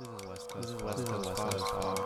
This is West Coast Fog.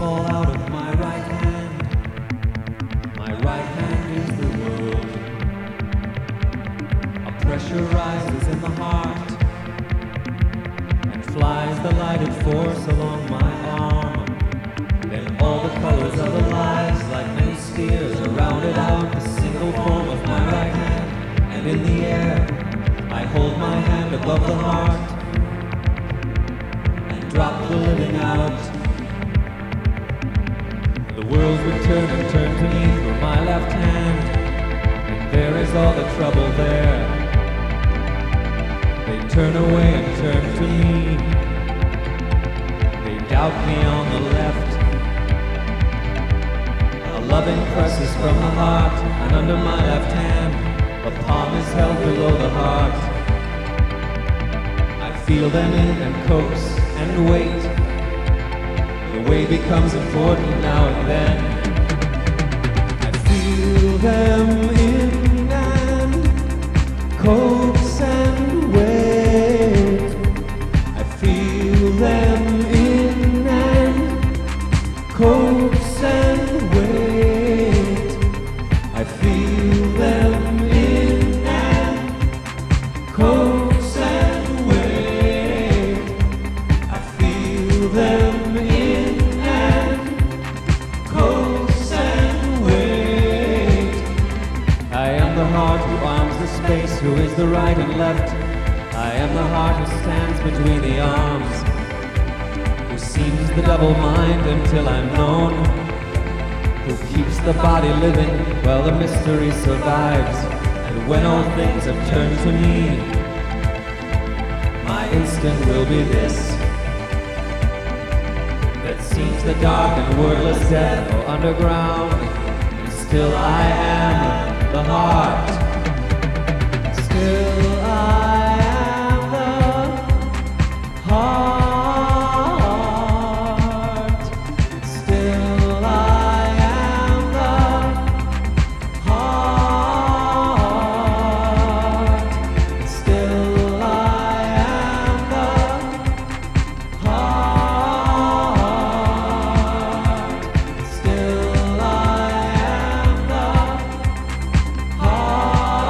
Out of my right hand is the world. pressure rises in the heart and flies the lighted force along my arm. Then all the colors of the lives, like many spheres, are rounded out, a single form of my right hand. And in the air, I hold my hand above the heart and drop the living out. The world would turn and turn to me from my left hand, and there is all the trouble there. They turn away and turn to me. They doubt me on the left. A loving press is from the heart, and under my left hand, the palm is held below the heart. I feel them in and coax and wait. The way becomes important now and then. I feel them in and coax and wait. I feel them in and coax and wait. I feel them in and coax and wait. I feel them. Who is the right and left? I am the heart who stands between the arms, who seems the double mind until I'm known, who keeps the body living while the mystery survives. And when all things have turned to me, my instant will be this, that seems the dark and wordless death or underground, and still I am the heart. Still I am the heart. Still I am the heart. Still I am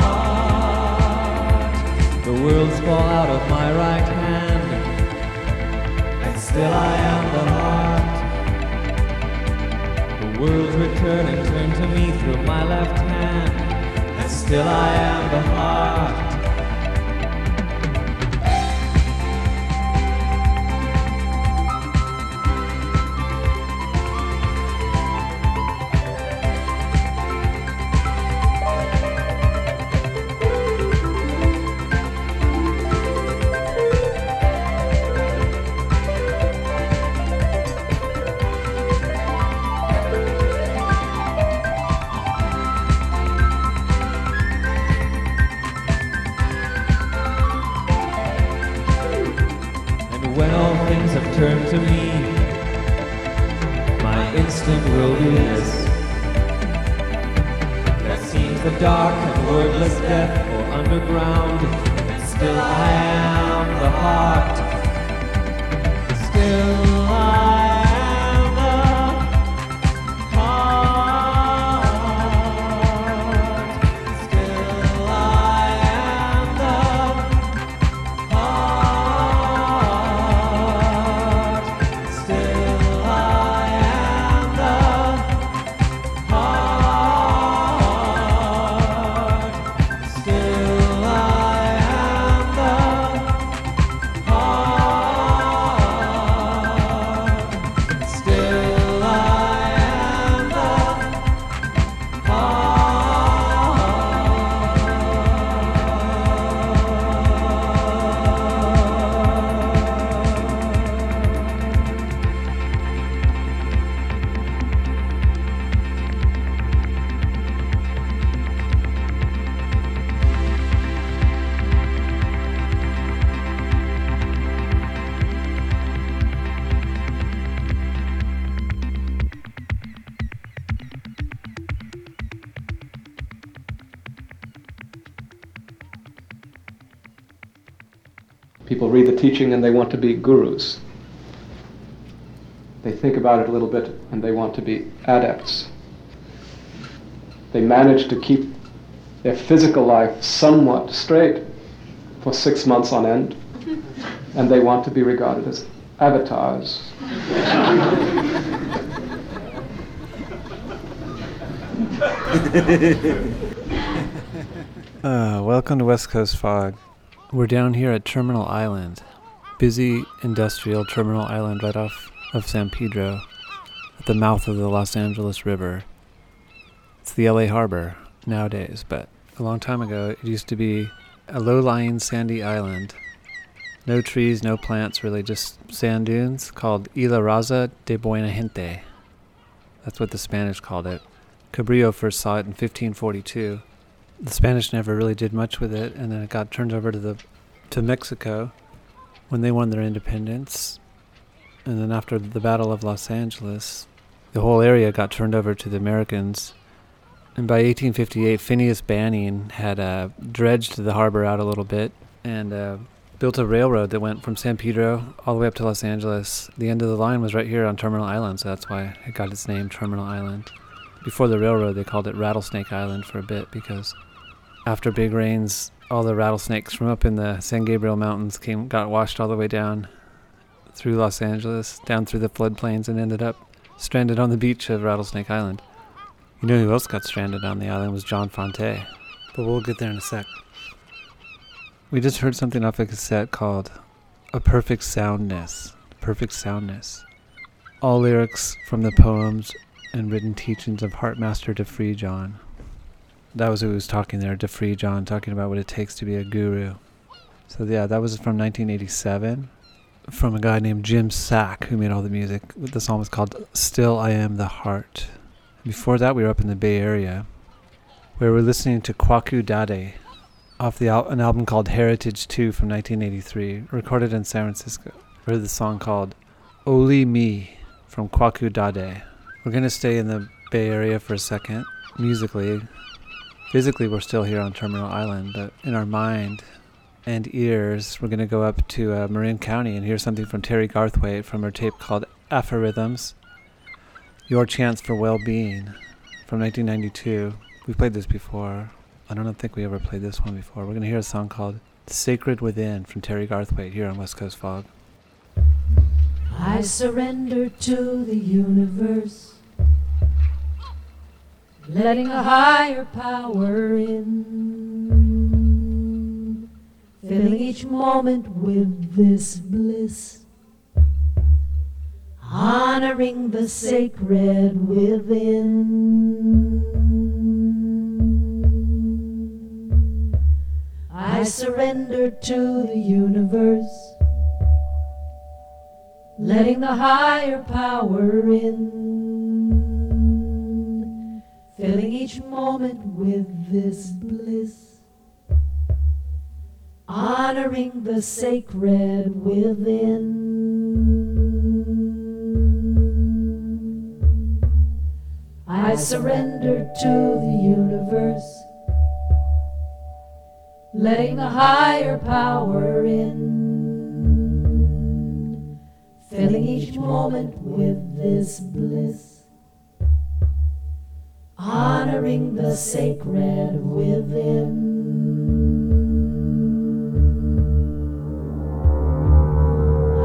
the heart. Still I am the heart. The worlds fall out of my right hand, and still I am the heart. The worlds return and turn to me through my left hand, and still I am the heart. Read the teaching and they want to be gurus. They think about it a little bit and they want to be adepts. They manage to keep their physical life somewhat straight for 6 months on end, and they want to be regarded as avatars. Welcome to West Coast Fog. We're down here at Terminal Island, busy industrial Terminal Island right off of San Pedro, at the mouth of the Los Angeles River. It's the LA Harbor nowadays, but a long time ago it used to be a low-lying sandy island. No trees, no plants, really just sand dunes, called Isla Raza de Buena Gente. That's what the Spanish called it. Cabrillo first saw it in 1542. The Spanish never really did much with it, and then it got turned over to Mexico when they won their independence. And then after the Battle of Los Angeles, the whole area got turned over to the Americans. And by 1858, Phineas Banning had dredged the harbor out a little bit and built a railroad that went from San Pedro all the way up to Los Angeles. The end of the line was right here on Terminal Island, so that's why it got its name, Terminal Island. Before the railroad, they called it Rattlesnake Island for a bit, because after big rains, all the rattlesnakes from up in the San Gabriel Mountains got washed all the way down through Los Angeles, down through the floodplains, and ended up stranded on the beach of Rattlesnake Island. You know who else got stranded on the island was John Fante, but we'll get there in a sec. We just heard something off a cassette called A Perfect Soundness. Perfect Soundness. All lyrics from the poems and written teachings of Heart Master Da Free John. That was who was talking there, Da Free John, talking about what it takes to be a guru. So yeah, that was from 1987, from a guy named Jim Sack, who made all the music. The song was called Still I Am the Heart. Before that, we were up in the Bay Area, where we're listening to Kwaku Daddy, off an album called Heritage 2 from 1983, recorded in San Francisco. We heard the song called Oli Me from Kwaku Daddy. We're going to stay in the Bay Area for a second, musically. Physically, we're still here on Terminal Island, but in our mind and ears, we're going to go up to Marin County and hear something from Terry Garthwaite from her tape called Aphorisms. Your Chance for Well-Being from 1992. We played this before. I don't think we ever played this one before. We're going to hear a song called Sacred Within from Terry Garthwaite here on West Coast Fog. I surrender to the universe, letting a higher power in, filling each moment with this bliss, honoring the sacred within. I surrender to the universe, letting the higher power in, filling each moment with this bliss, honoring the sacred within. I surrender to the universe, letting the higher power in, filling each moment with this bliss, honoring the sacred within.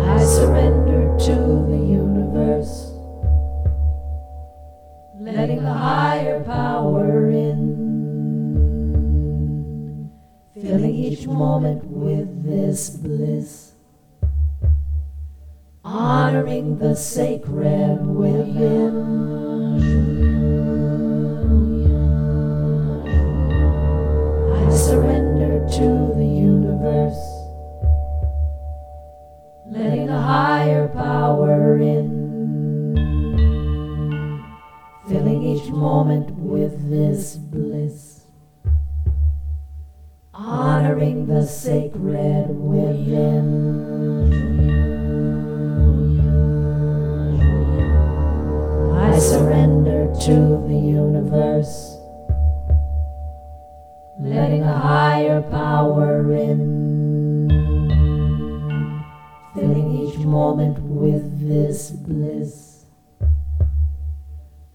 I surrender to the universe, letting the higher power in, filling each moment with this bliss, honoring the sacred within. I surrender to the universe, letting the higher power in, filling each moment with this bliss, honoring the sacred within. I surrender to the universe, letting a higher power in, filling each moment with this bliss,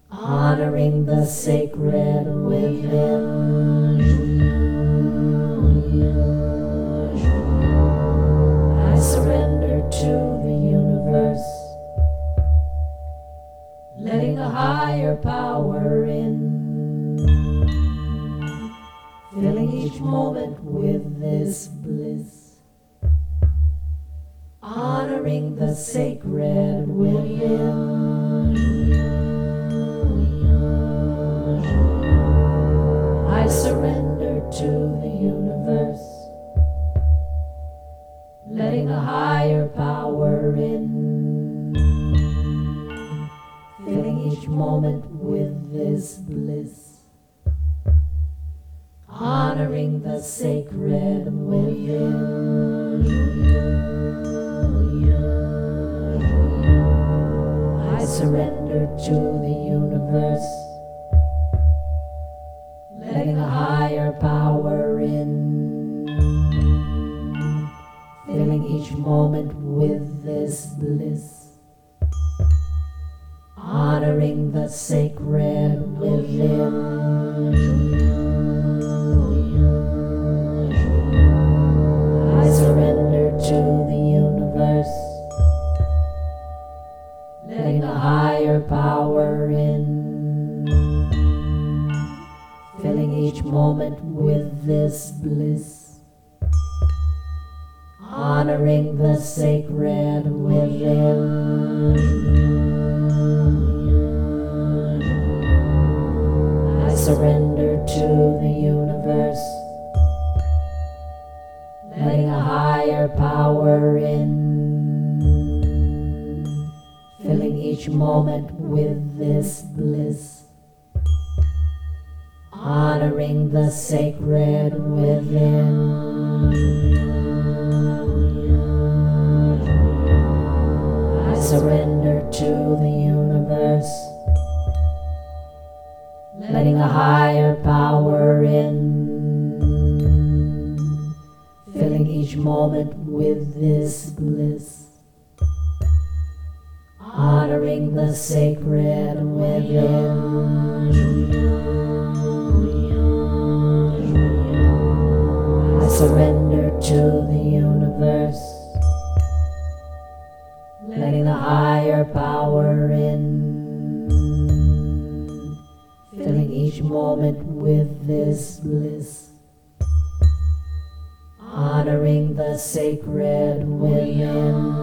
honoring the sacred within. moment with this bliss, honoring the sacred William. I surrender to the universe, letting the higher power in, filling each moment with this bliss, honoring the sacred William. I surrender to the universe, letting the higher power in, filling each moment with this bliss, honoring the sacred William. Surrender to the universe, letting the higher power in, filling each moment with this bliss, honoring the sacred within. I surrender to the universe, letting a higher power in, filling each moment with this bliss, honoring the sacred within. I surrender to the universe, letting a higher power in, filling each moment with this bliss, honoring the sacred within. I surrender to the universe, letting the higher power in, filling each moment with this bliss, honoring the sacred William.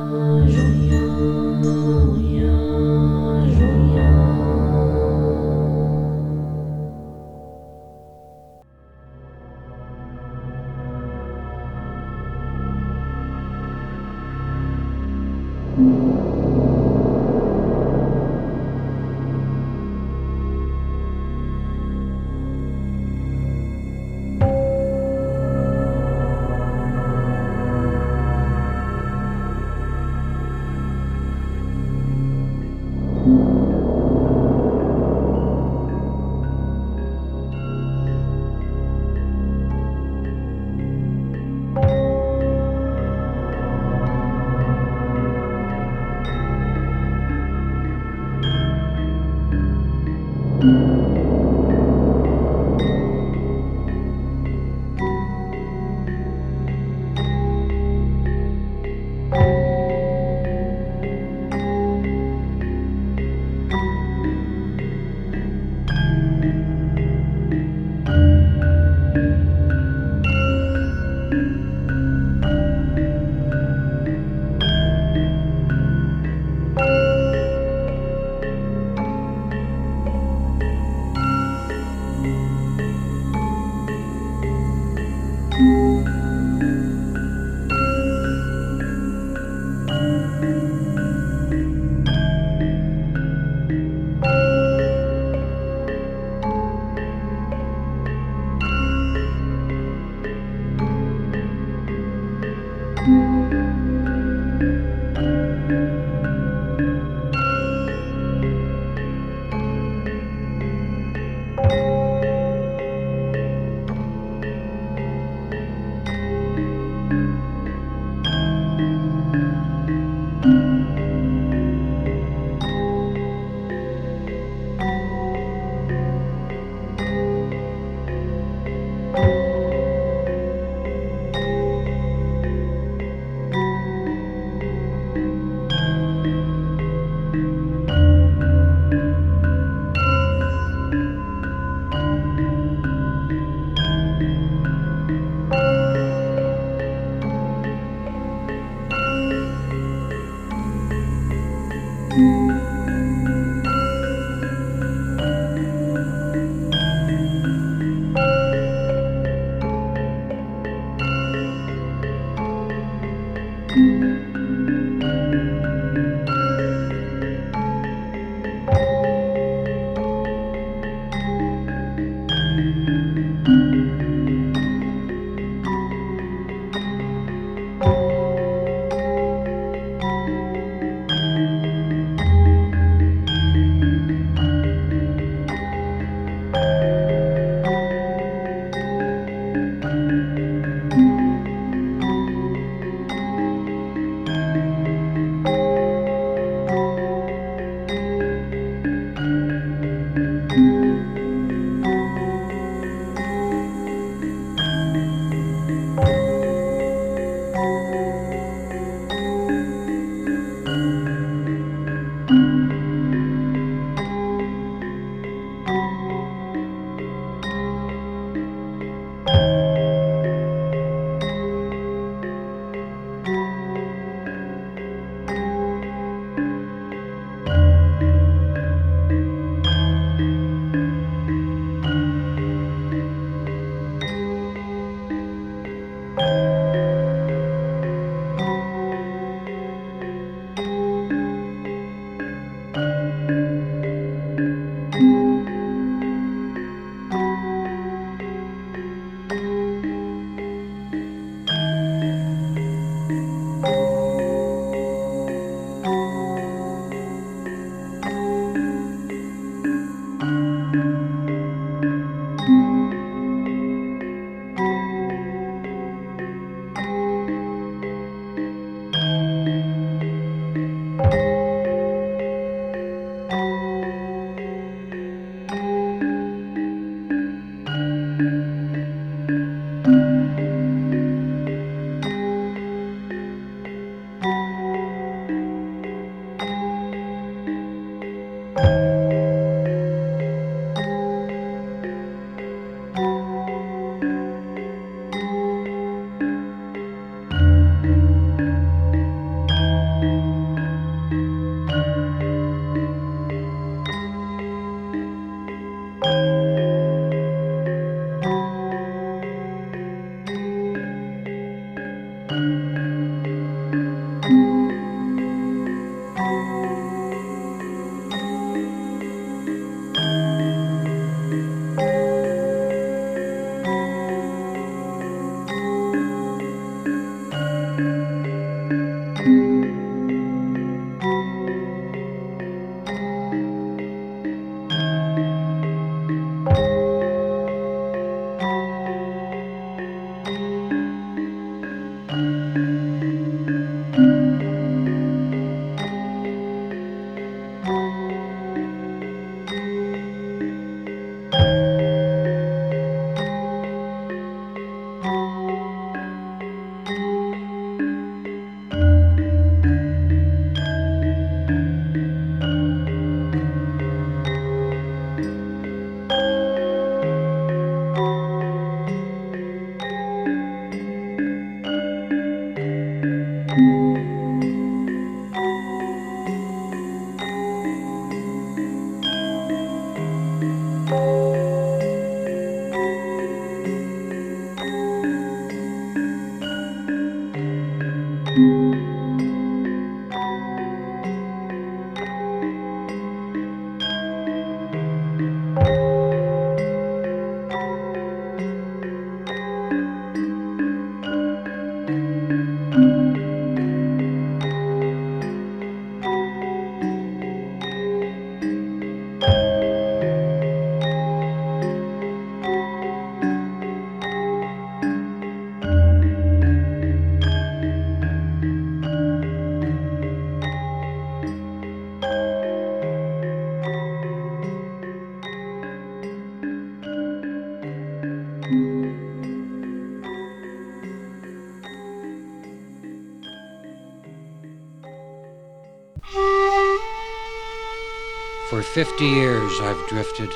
For 50 years I've drifted,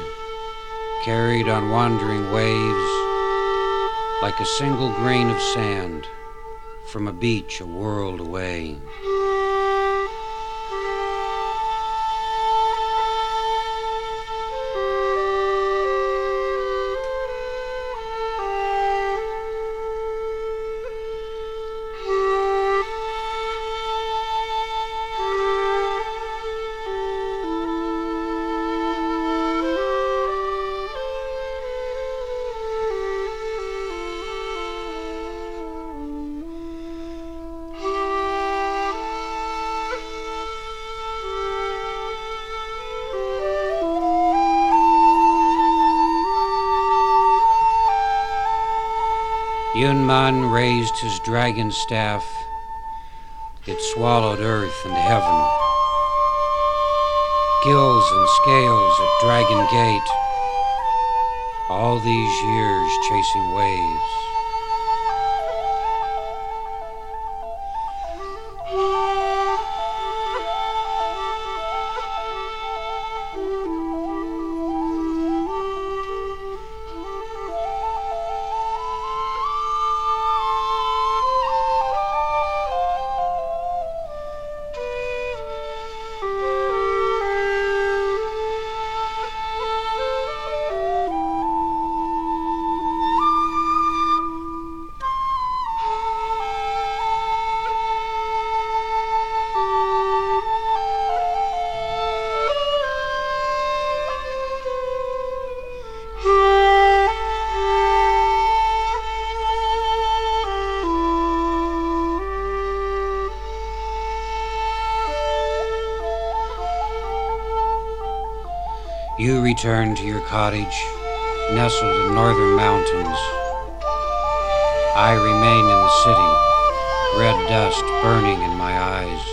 carried on wandering waves, like a single grain of sand from a beach a world away. Yun Man raised his dragon staff. It swallowed earth and heaven. Gills and scales at Dragon Gate. All these years chasing waves. You return to your cottage, nestled in northern mountains. I remain in the city, red dust burning in my eyes.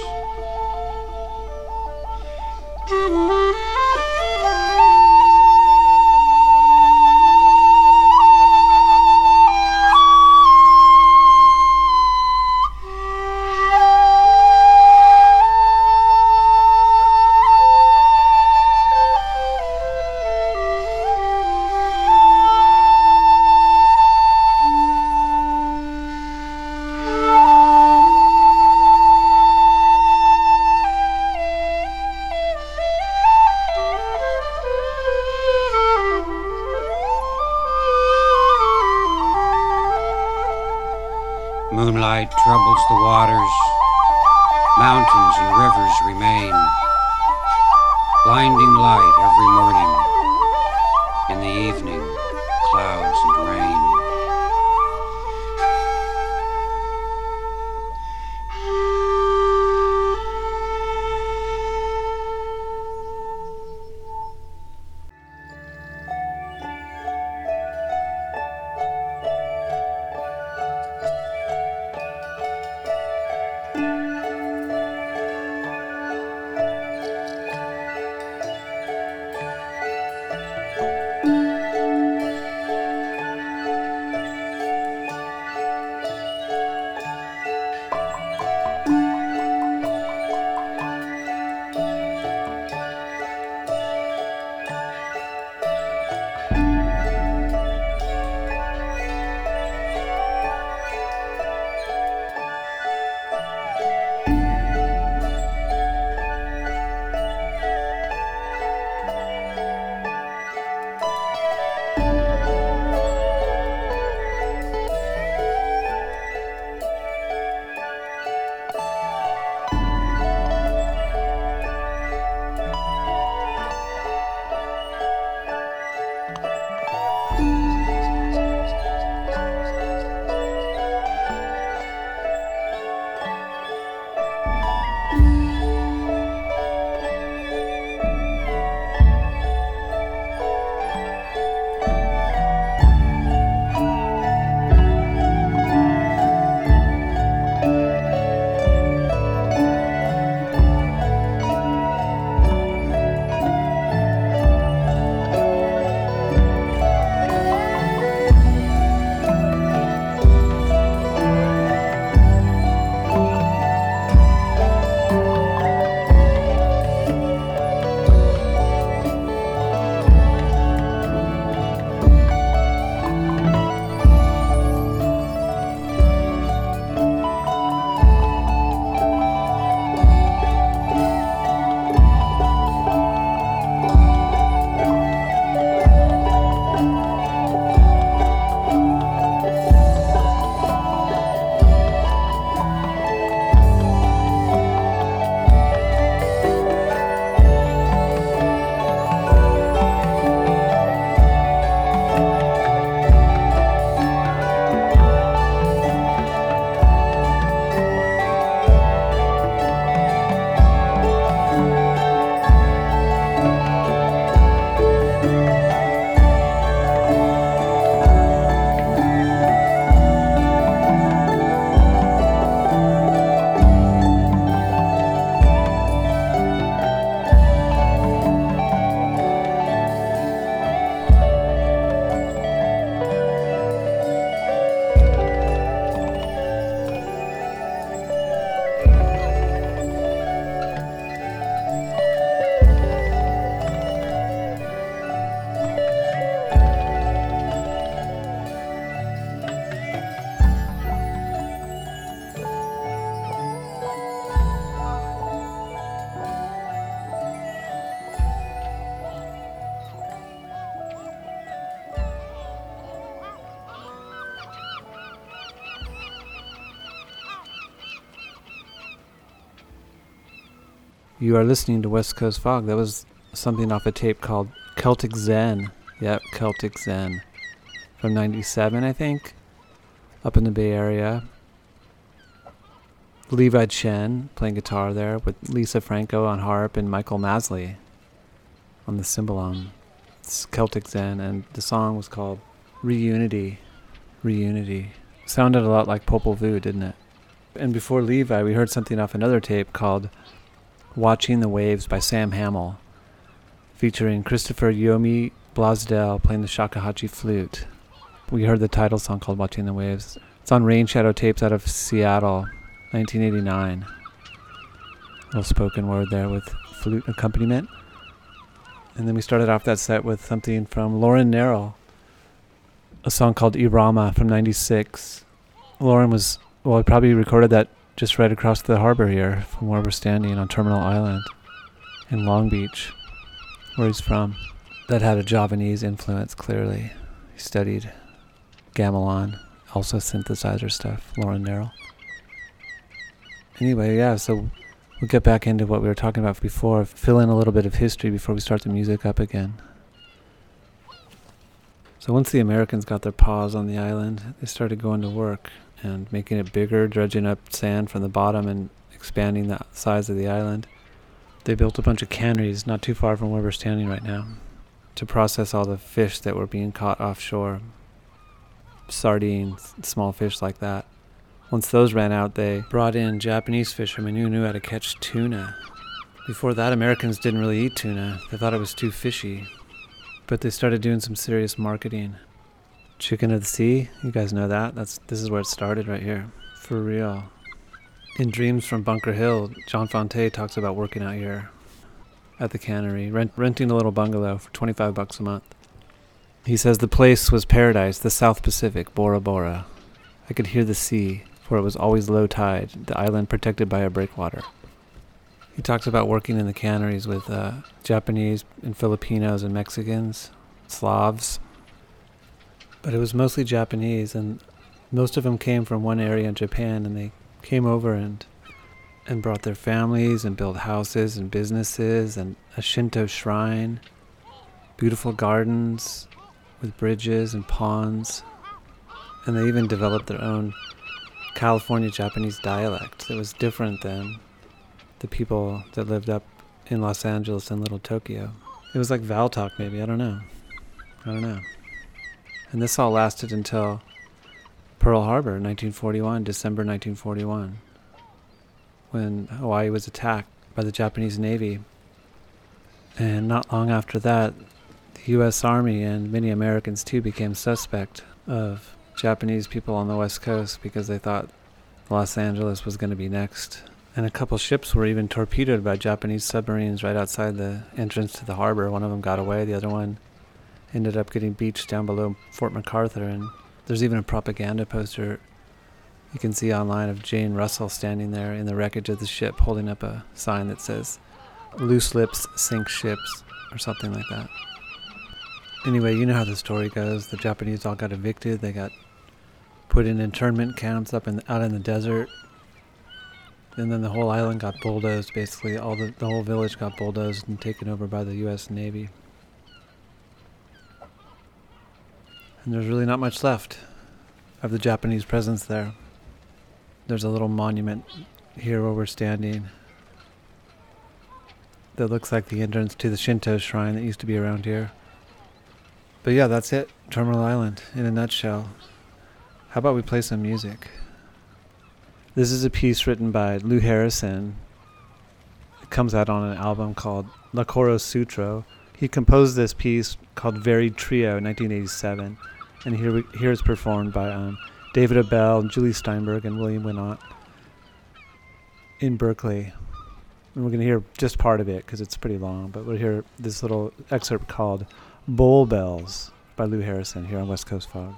Moonlight troubles the waters, mountains and rivers remain. Blinding light every morning, in the evening, clouds and rain. You are listening to West Coast Fog. That was something off a tape called Celtic Zen. Yep, Celtic Zen. From 97, I think. Up in the Bay Area. Levi Chen playing guitar there with Lisa Franco on harp and Michael Masley on the cymbalom. It's Celtic Zen, and the song was called Reunity. Reunity. Sounded a lot like Popol Vuh, didn't it? And before Levi, we heard something off another tape called Watching the Waves by Sam Hamill, featuring Christopher Yomi Blasdell playing the shakuhachi flute. We heard the title song called Watching the Waves. It's on Rain Shadow Tapes out of Seattle, 1989. A little spoken word there with flute accompaniment. And then we started off that set with something from Loren Nerrell, a song called Irama from 96. Loren was, well, probably recorded that just right across the harbor here from where we're standing on Terminal Island in Long Beach, where he's from. That had a Javanese influence, clearly. He studied gamelan, also synthesizer stuff, Loren Nerrell. Anyway, yeah, so we'll get back into what we were talking about before, fill in a little bit of history before we start the music up again. So once the Americans got their paws on the island, they started going to work and making it bigger, dredging up sand from the bottom and expanding the size of the island. They built a bunch of canneries not too far from where we're standing right now to process all the fish that were being caught offshore. Sardines, small fish like that. Once those ran out, they brought in Japanese fishermen who knew how to catch tuna. Before that, Americans didn't really eat tuna. They thought it was too fishy. But they started doing some serious marketing. Chicken of the Sea, you guys know that. This is where it started right here, for real. In Dreams from Bunker Hill, John Fante talks about working out here at the cannery, renting a little bungalow for $25 a month. He says the place was paradise, the South Pacific, Bora Bora. I could hear the sea, for it was always low tide, the island protected by a breakwater. He talks about working in the canneries with Japanese and Filipinos and Mexicans, Slavs. But it was mostly Japanese, and most of them came from one area in Japan, and they came over and brought their families and built houses and businesses and a Shinto shrine, beautiful gardens with bridges and ponds, and they even developed their own California Japanese dialect that was different than the people that lived up in Los Angeles and Little Tokyo. It was like Valtalk, maybe, I don't know. And this all lasted until Pearl Harbor, 1941, December 1941, when Hawaii was attacked by the Japanese Navy. And not long after that, the U.S. Army and many Americans, too, became suspect of Japanese people on the West Coast because they thought Los Angeles was going to be next. And a couple ships were even torpedoed by Japanese submarines right outside the entrance to the harbor. One of them got away, the other one ended up getting beached down below Fort MacArthur, and there's even a propaganda poster you can see online of Jane Russell standing there in the wreckage of the ship holding up a sign that says, "Loose lips sink ships," or something like that. Anyway, you know how the story goes. The Japanese all got evicted. They got put in internment camps out in the desert. And then the whole island got bulldozed, basically. The whole village got bulldozed and taken over by the U.S. Navy. And there's really not much left of the Japanese presence there. There's a little monument here where we're standing that looks like the entrance to the Shinto shrine that used to be around here. But yeah, that's it. Terminal Island in a nutshell. How about we play some music? This is a piece written by Lou Harrison. It comes out on an album called Lakoro Sutro. He composed this piece called Varied Trio in 1987, and here it's performed by David Abel, Julie Steinberg, and William Winnott in Berkeley. And we're going to hear just part of it because it's pretty long, but we'll hear this little excerpt called Bowl Bells by Lou Harrison here on West Coast Fog.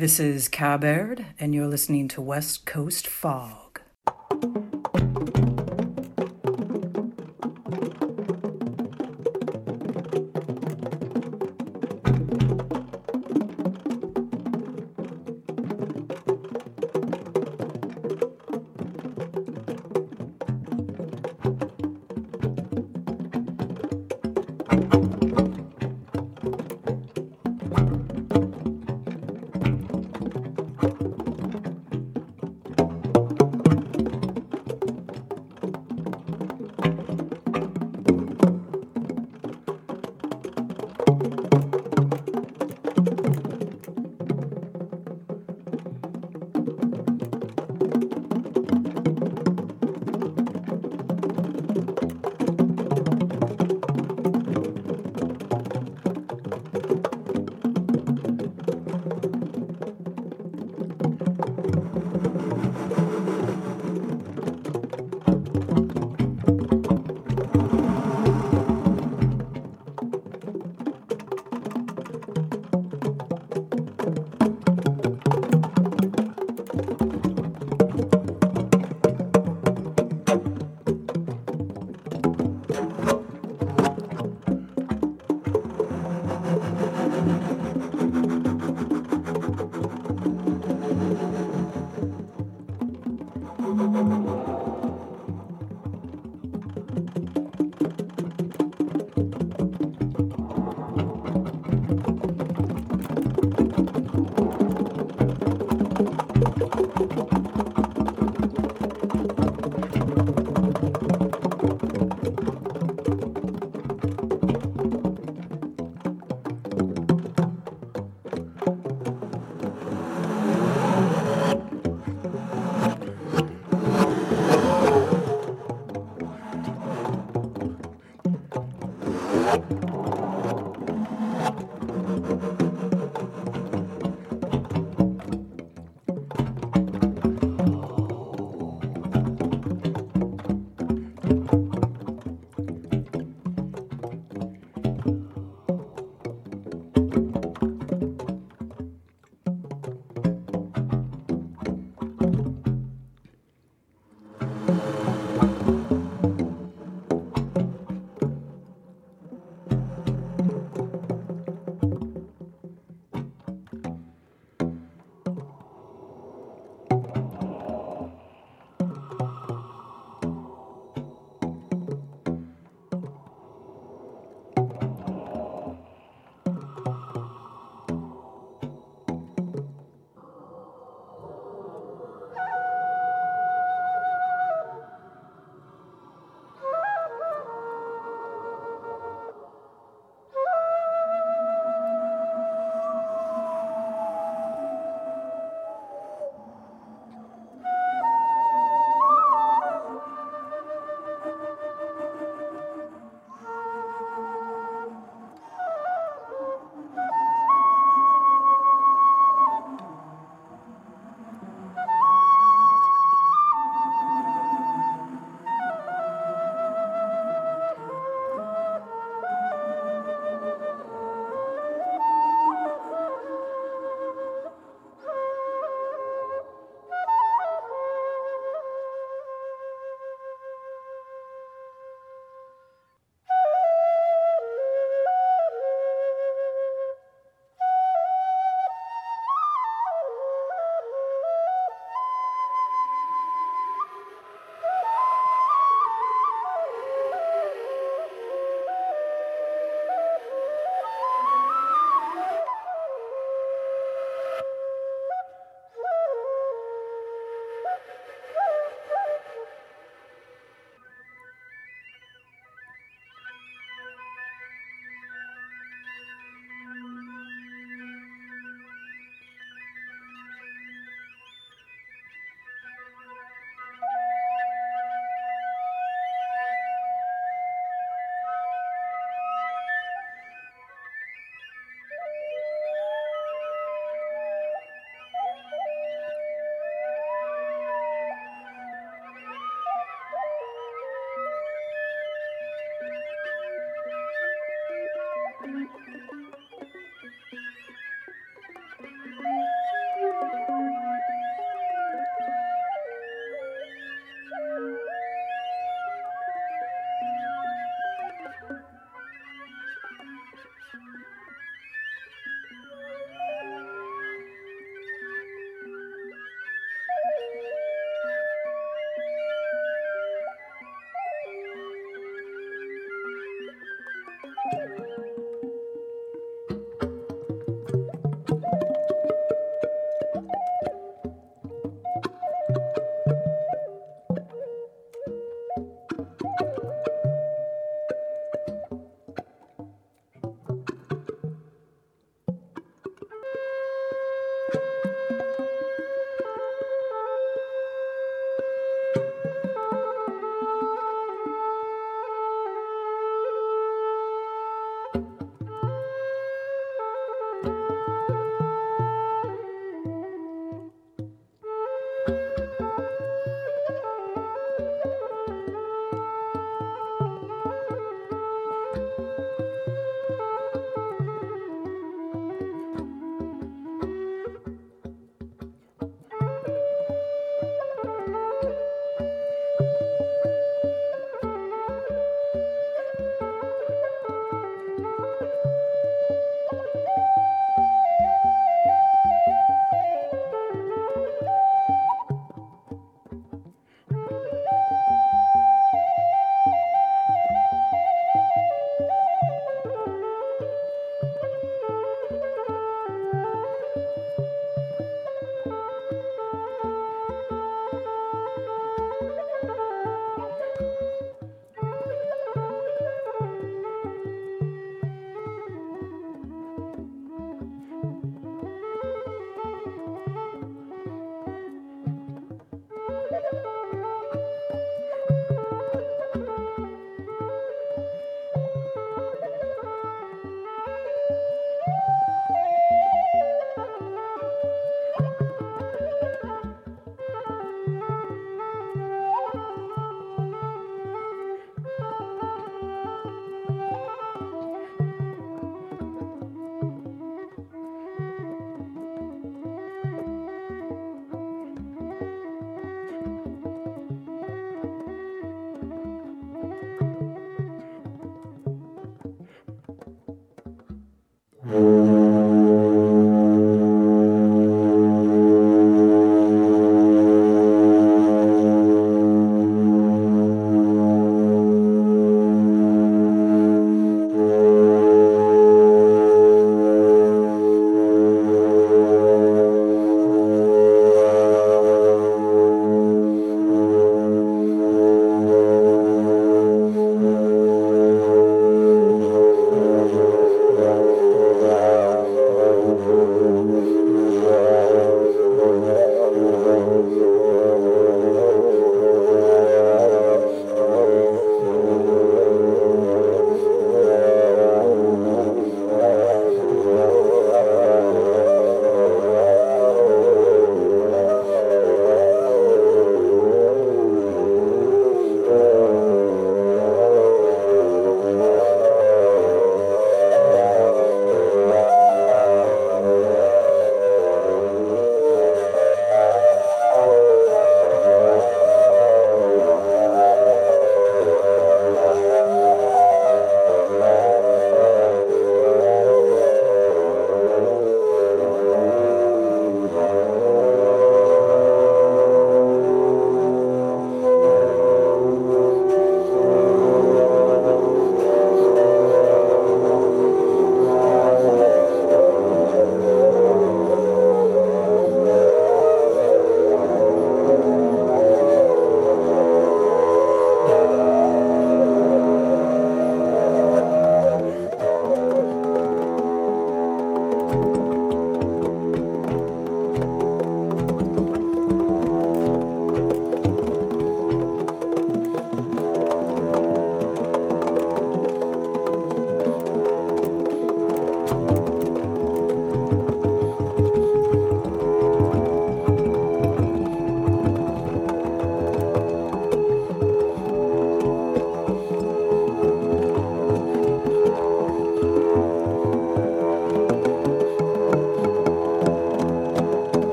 This is Cab Aird, and you're listening to West Coast Fog.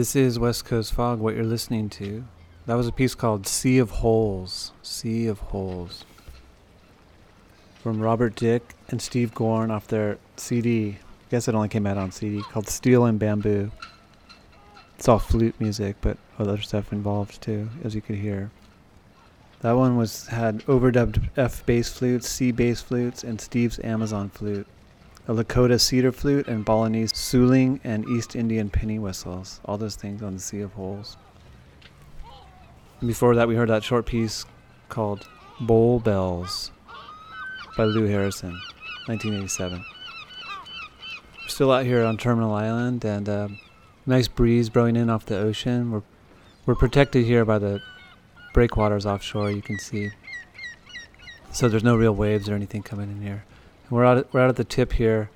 This is West Coast Fog, what you're listening to. That was a piece called Sea of Holes. Sea of Holes. From Robert Dick and Steve Gorn off their CD. I guess it only came out on CD, called Steel and Bamboo. It's all flute music, but other stuff involved too, as you could hear. That one was had overdubbed F bass flutes, C bass flutes, and Steve's Amazon flute, a Lakota cedar flute, and Balinese suling and East Indian penny whistles. All those things on the Sea of Holes. And before that, we heard that short piece called Bowl Bells by Lou Harrison, 1987. We're still out here on Terminal Island, and nice breeze blowing in off the ocean. We're protected here by the breakwaters offshore, you can see. So there's no real waves or anything coming in here. And we're out at the tip here,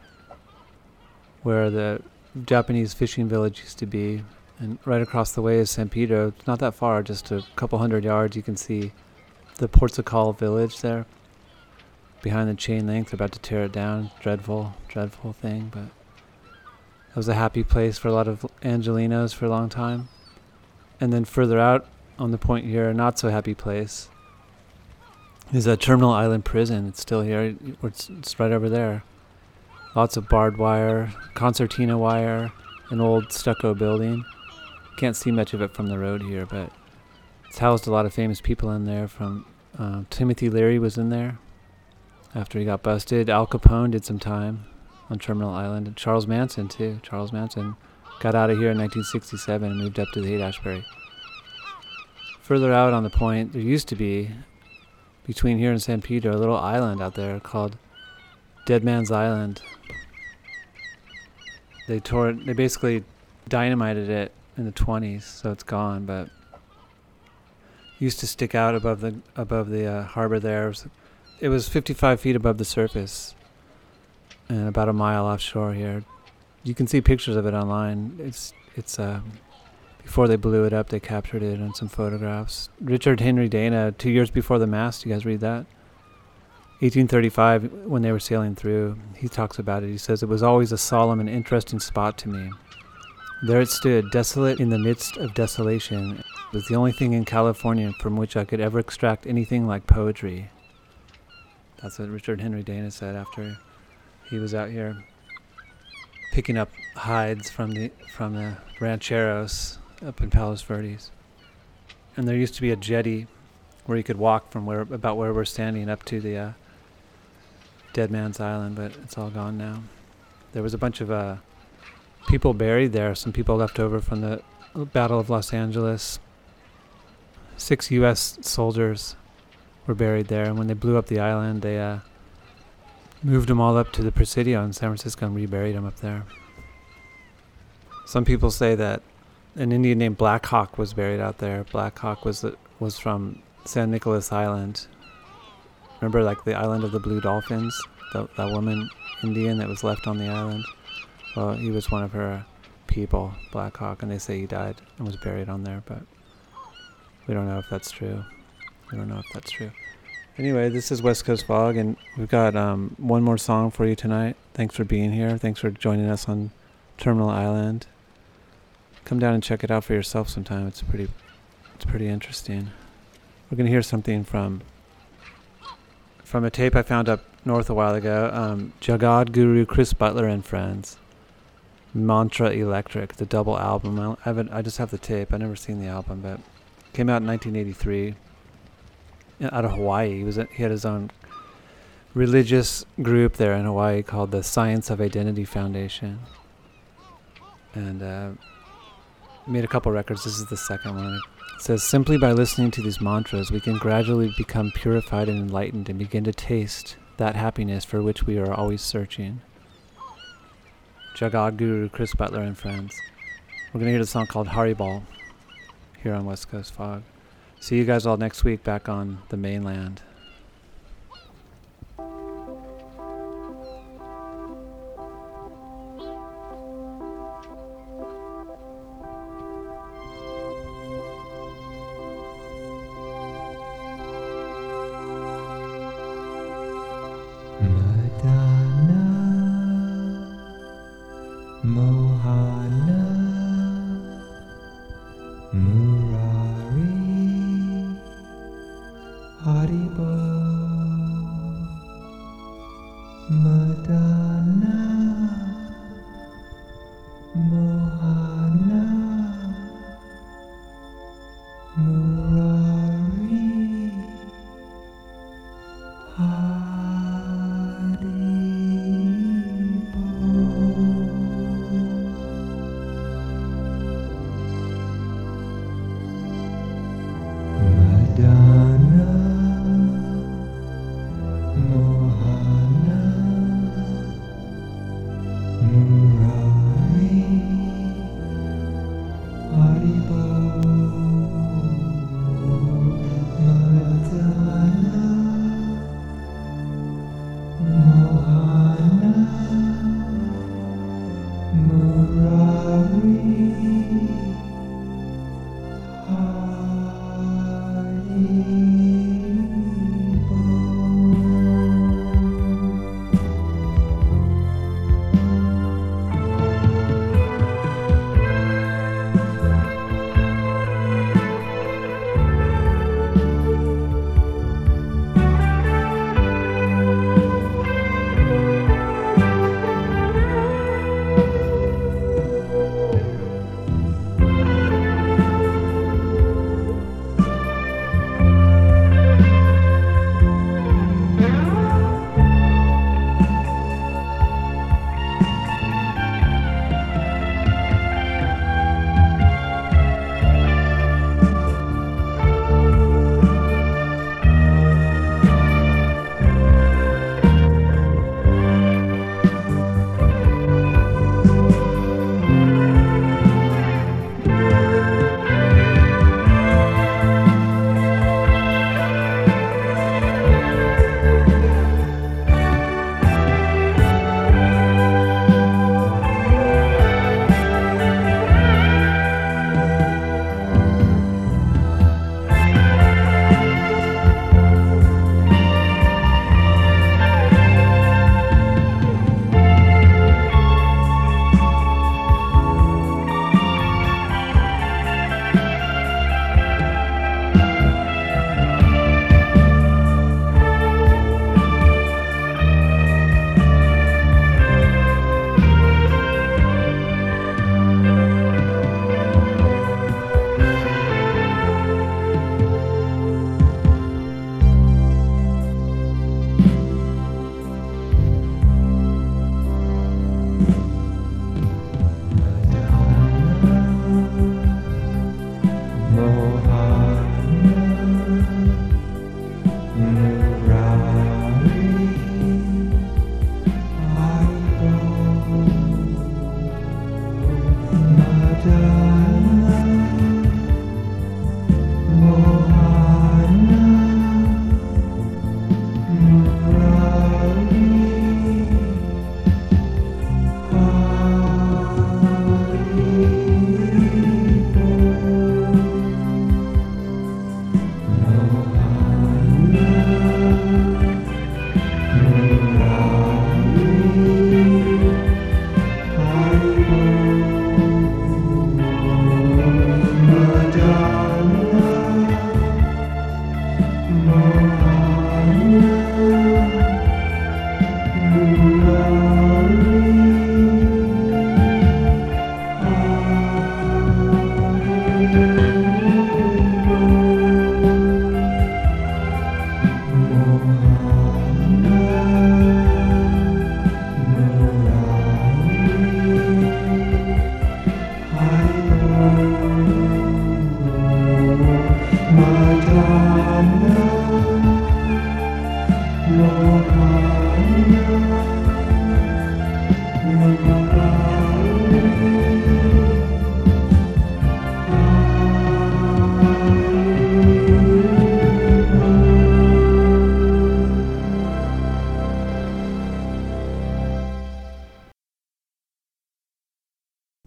where the Japanese fishing village used to be, and right across the way is San Pedro. It's not that far, just a couple hundred yards. You can see the Portugal village there, behind the chain link. They're about to tear it down. Dreadful, dreadful thing, but it was a happy place for a lot of Angelinos for a long time. And then further out on the point here, a not so happy place, is a Terminal Island prison. It's still here. It's right over there. Lots of barbed wire, concertina wire, an old stucco building. Can't see much of it from the road here, but it's housed a lot of famous people in there. From Timothy Leary was in there after he got busted. Al Capone did some time on Terminal Island, and Charles Manson too. Charles Manson got out of here in 1967 and moved up to the Haight-Ashbury. Further out on the point, there used to be, between here and San Pedro, a little island out there called Deadman's Island. They basically dynamited it in the 20s, so it's gone, but used to stick out above the harbor there. It was 55 feet above the surface and about a mile offshore here. You can see pictures of it online. It's before they blew it up, they captured it on some photographs. Richard Henry Dana, 2 years before the mast, you guys read that? 1835, when they were sailing through, he talks about it. He says, "It was always a solemn and interesting spot to me. There it stood, desolate in the midst of desolation. It was the only thing in California from which I could ever extract anything like poetry." That's what Richard Henry Dana said after he was out here picking up hides from the rancheros up in Palos Verdes. And there used to be a jetty where you could walk from where we're standing up to the Dead Man's Island, but it's all gone now. There was a bunch of people buried there, some people left over from the Battle of Los Angeles. 6 U.S. soldiers were buried there, and when they blew up the island, they moved them all up to the Presidio in San Francisco and reburied them up there. Some people say that an Indian named Black Hawk was buried out there. Black Hawk was from San Nicolas Island. Remember, like, the island of the blue dolphins? That woman Indian that was left on the island? Well, he was one of her people, Black Hawk, and they say he died and was buried on there, but we don't know if that's true. Anyway, this is West Coast Fog, and we've got one more song for you tonight. Thanks for being here. Thanks for joining us on Terminal Island. Come down and check it out for yourself sometime. It's pretty interesting. We're going to hear something from a tape I found up north a while ago. Jagad Guru Chris Butler and Friends, Mantra Electric, the double album. I just have the tape. I've never seen the album, but it came out in 1983. Out of Hawaii. He had his own religious group there in Hawaii called the Science of Identity Foundation, and made a couple records. This is the second one. It says, "Simply by listening to these mantras, we can gradually become purified and enlightened and begin to taste that happiness for which we are always searching." Jagad Guru, Chris Butler and Friends. We're going to hear the song called Haribol here on West Coast Fog. See you guys all next week back on the mainland. Madana, Mohana,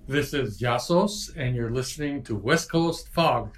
This is Jassos, and you're listening to West Coast Fog.